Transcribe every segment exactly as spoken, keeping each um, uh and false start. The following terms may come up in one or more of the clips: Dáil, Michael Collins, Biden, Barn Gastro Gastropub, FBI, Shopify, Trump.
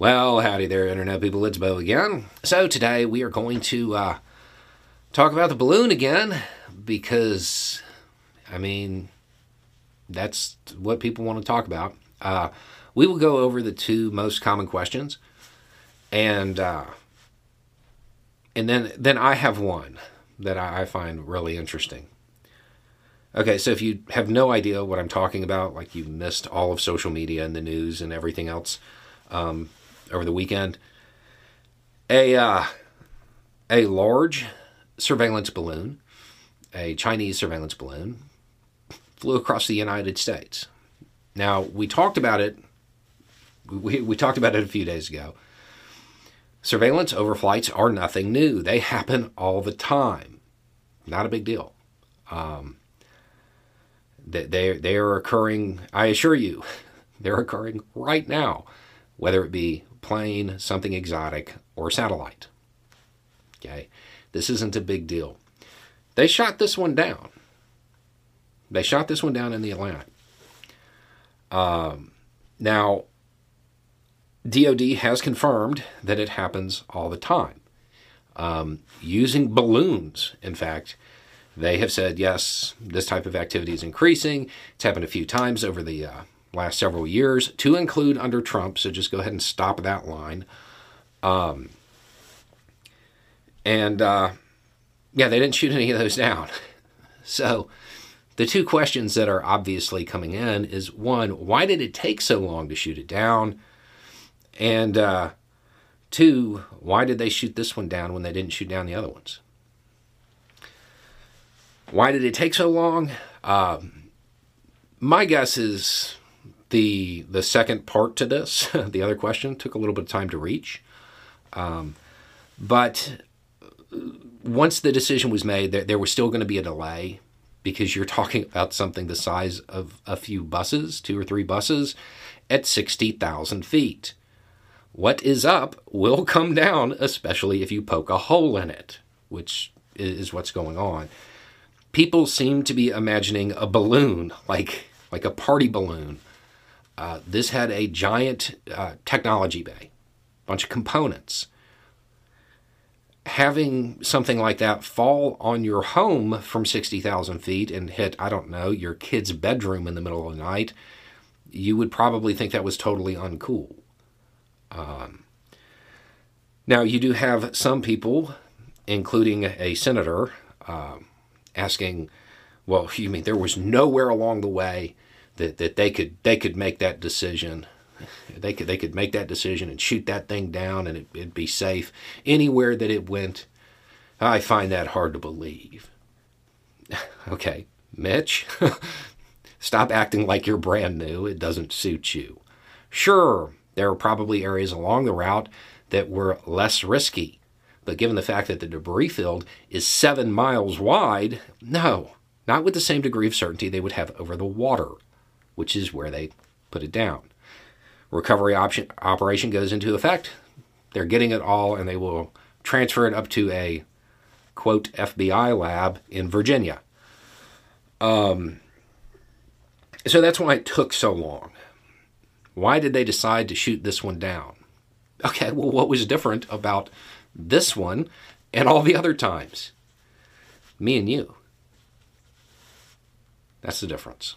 Well, howdy there, Internet people. It's Bo again. So today we are going to uh, talk about the balloon again because, I mean, that's what people want to talk about. Uh, we will go over the two most common questions, and uh, and then then I have one that I find really interesting. Okay, so if you have no idea what I'm talking about, like you missed all of social media and the news and everything else, um, over the weekend, a uh, a large surveillance balloon, a Chinese surveillance balloon, flew across the United States. Now, we talked about it. We we talked about it a few days ago. Surveillance overflights are nothing new. They happen all the time. Not a big deal. Um, they they, they are occurring. I assure you, they're occurring right now, whether it be plane, something exotic, or satellite. Okay, this isn't a big deal. They shot this one down. They shot this one down in the Atlantic. Um, now, D O D has confirmed that it happens all the time. Um, using balloons, in fact, they have said, yes, this type of activity is increasing. It's happened a few times over the uh, last several years, to include under Trump, so just go ahead and stop that line. Um, and, uh, yeah, they didn't shoot any of those down. So the two questions that are obviously coming in is, one, why did it take so long to shoot it down? And uh, two, why did they shoot this one down when they didn't shoot down the other ones? Why did it take so long? Um, my guess is The the second part to this, the other question, took a little bit of time to reach. Um, but once the decision was made, there, there was still going to be a delay because you're talking about something the size of a few buses, two or three buses, at sixty thousand feet. What is up will come down, especially if you poke a hole in it, which is what's going on. People seem to be imagining a balloon, like like a party balloon. Uh, this had a giant uh, technology bay, bunch of components. Having something like that fall on your home from sixty thousand feet and hit, I don't know, your kid's bedroom in the middle of the night, you would probably think that was totally uncool. Um, now, you do have some people, including a senator, um, asking, well, you mean there was nowhere along the way That, that they could they could make that decision, they could they could make that decision and shoot that thing down, and it, it'd be safe anywhere that it went. I find that hard to believe. Okay, Mitch, stop acting like you're brand new. It doesn't suit you. Sure, there are probably areas along the route that were less risky, but given the fact that the debris field is seven miles wide, no, not with the same degree of certainty they would have over the water, which is where they put it down. Recovery option, operation goes into effect. They're getting it all, and they will transfer it up to a, quote, F B I lab in Virginia. Um, so that's why it took so long. Why did they decide to shoot this one down? Okay, well, what was different about this one and all the other times? Me and you. That's the difference.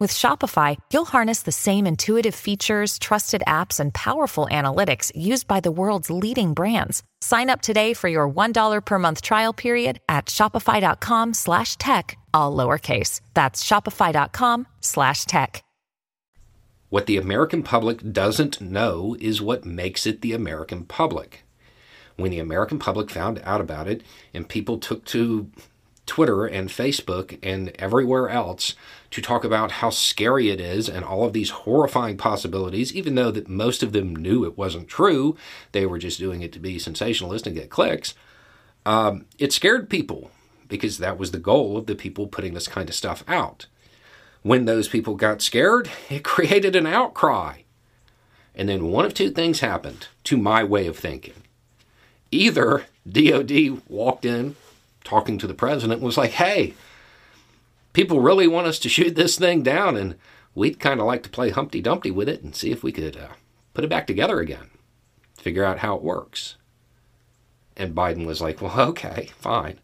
With Shopify, you'll harness the same intuitive features, trusted apps, and powerful analytics used by the world's leading brands. Sign up today for your one dollar per month trial period at shopify.com slash tech, all lowercase. That's shopify.com slash tech. What the American public doesn't know is what makes it the American public. When the American public found out about it and people took to Twitter and Facebook and everywhere else to talk about how scary it is and all of these horrifying possibilities, even though that most of them knew it wasn't true, they were just doing it to be sensationalist and get clicks, um, it scared people because that was the goal of the people putting this kind of stuff out. When those people got scared, it created an outcry. And then one of two things happened to my way of thinking. Either D O D walked in, talking to the president, was like, hey, people really want us to shoot this thing down, and we'd kind of like to play Humpty Dumpty with it and see if we could uh, put it back together again, figure out how it works. And Biden was like, well, okay, fine.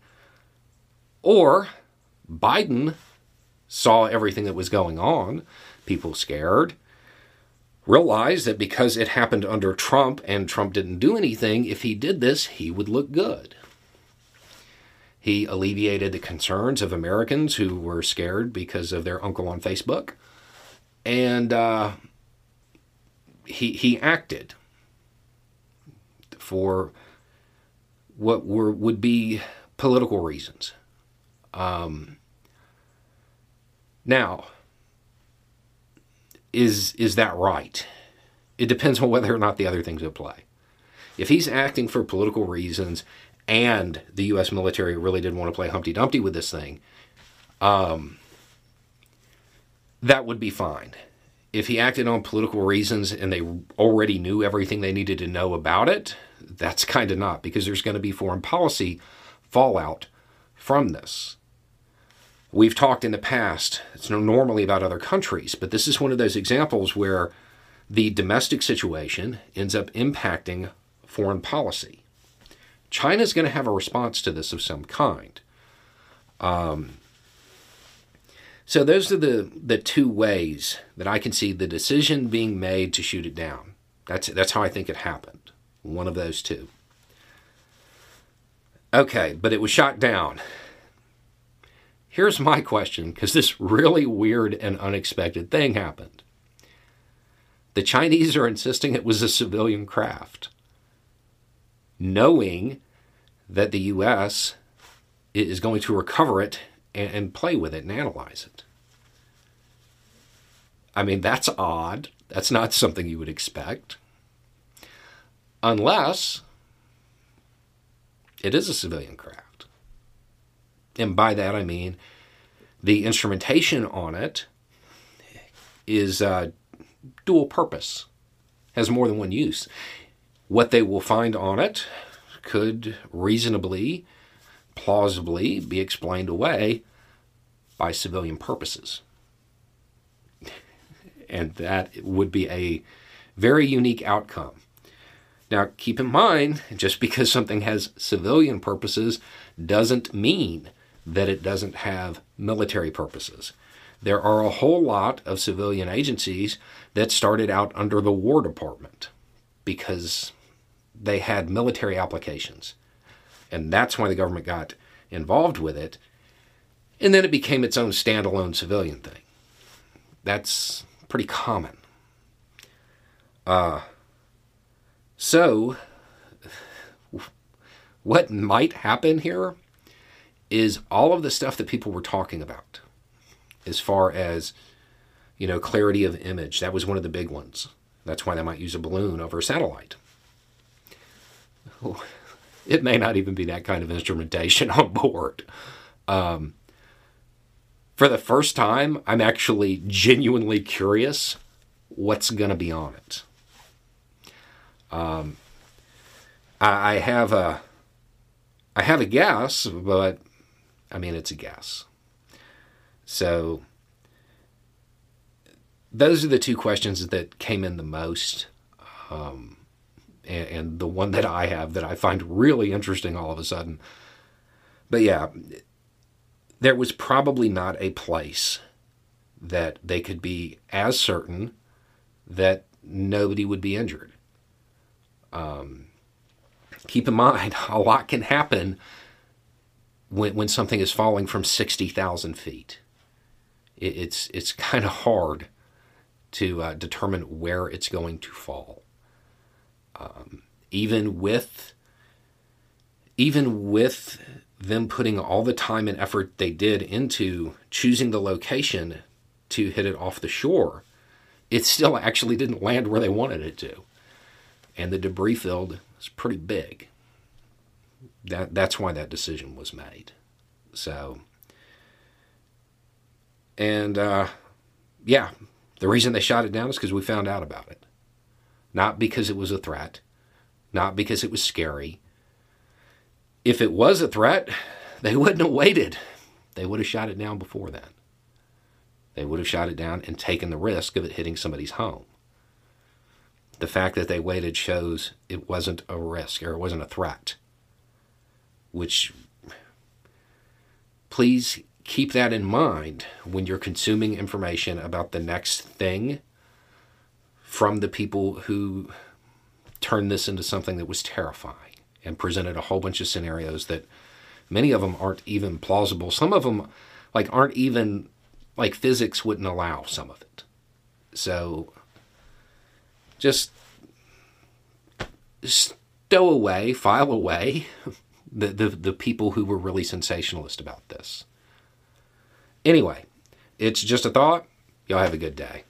Or Biden saw everything that was going on, people scared, realized that because it happened under Trump and Trump didn't do anything, if he did this, he would look good. He alleviated the concerns of Americans who were scared because of their uncle on Facebook. And uh, he he acted for what were would be political reasons. Um, now, is is that right? It depends on whether or not the other things at play. If he's acting for political reasons and the U S military really didn't want to play Humpty Dumpty with this thing, um, that would be fine. If he acted on political reasons and they already knew everything they needed to know about it, that's kind of not, because there's going to be foreign policy fallout from this. We've talked in the past, it's normally about other countries, but this is one of those examples where the domestic situation ends up impacting foreign policy. China's going to have a response to this of some kind. Um, so those are the, the two ways that I can see the decision being made to shoot it down. That's, that's how I think it happened. One of those two. Okay, but it was shot down. Here's my question, because this really weird and unexpected thing happened. The Chinese are insisting it was a civilian craft, knowing that the U S is going to recover it and, and play with it and analyze it. I mean, that's odd. That's not something you would expect. Unless it is a civilian craft. And by that I mean the instrumentation on it is uh, dual purpose, has more than one use. What they will find on it could reasonably, plausibly be explained away by civilian purposes. And that would be a very unique outcome. Now, keep in mind, just because something has civilian purposes doesn't mean that it doesn't have military purposes. There are a whole lot of civilian agencies that started out under the War Department because they had military applications. And that's why the government got involved with it. And then it became its own standalone civilian thing. That's pretty common. Uh, so... What might happen here is all of the stuff that people were talking about as far as, you know, clarity of image. That was one of the big ones. That's why they might use a balloon over a satellite. Oh, it may not even be that kind of instrumentation on board. Um, for the first time, I'm actually genuinely curious what's going to be on it. Um, I, I have a... I have a guess, but, I mean, it's a guess. So, those are the two questions that came in the most, um, and, and the one that I have that I find really interesting all of a sudden. But yeah, there was probably not a place that they could be as certain that nobody would be injured. Um... Keep in mind, a lot can happen when when something is falling from sixty thousand feet. It, it's it's kind of hard to uh, determine where it's going to fall. Um, even with even with them putting all the time and effort they did into choosing the location to hit it off the shore, it still actually didn't land where they wanted it to. And the debris field is pretty big. That that's why that decision was made. So, and uh, yeah, the reason they shot it down is because we found out about it. Not because it was a threat. Not because it was scary. If it was a threat, they wouldn't have waited. They would have shot it down before then. They would have shot it down and taken the risk of it hitting somebody's home. The fact that they waited shows it wasn't a risk, or it wasn't a threat. Which, please keep that in mind when you're consuming information about the next thing from the people who turned this into something that was terrifying and presented a whole bunch of scenarios that many of them aren't even plausible. Some of them like aren't even, like physics wouldn't allow some of it. So just stow away, file away the, the, the people who were really sensationalist about this. Anyway, it's just a thought. Y'all have a good day.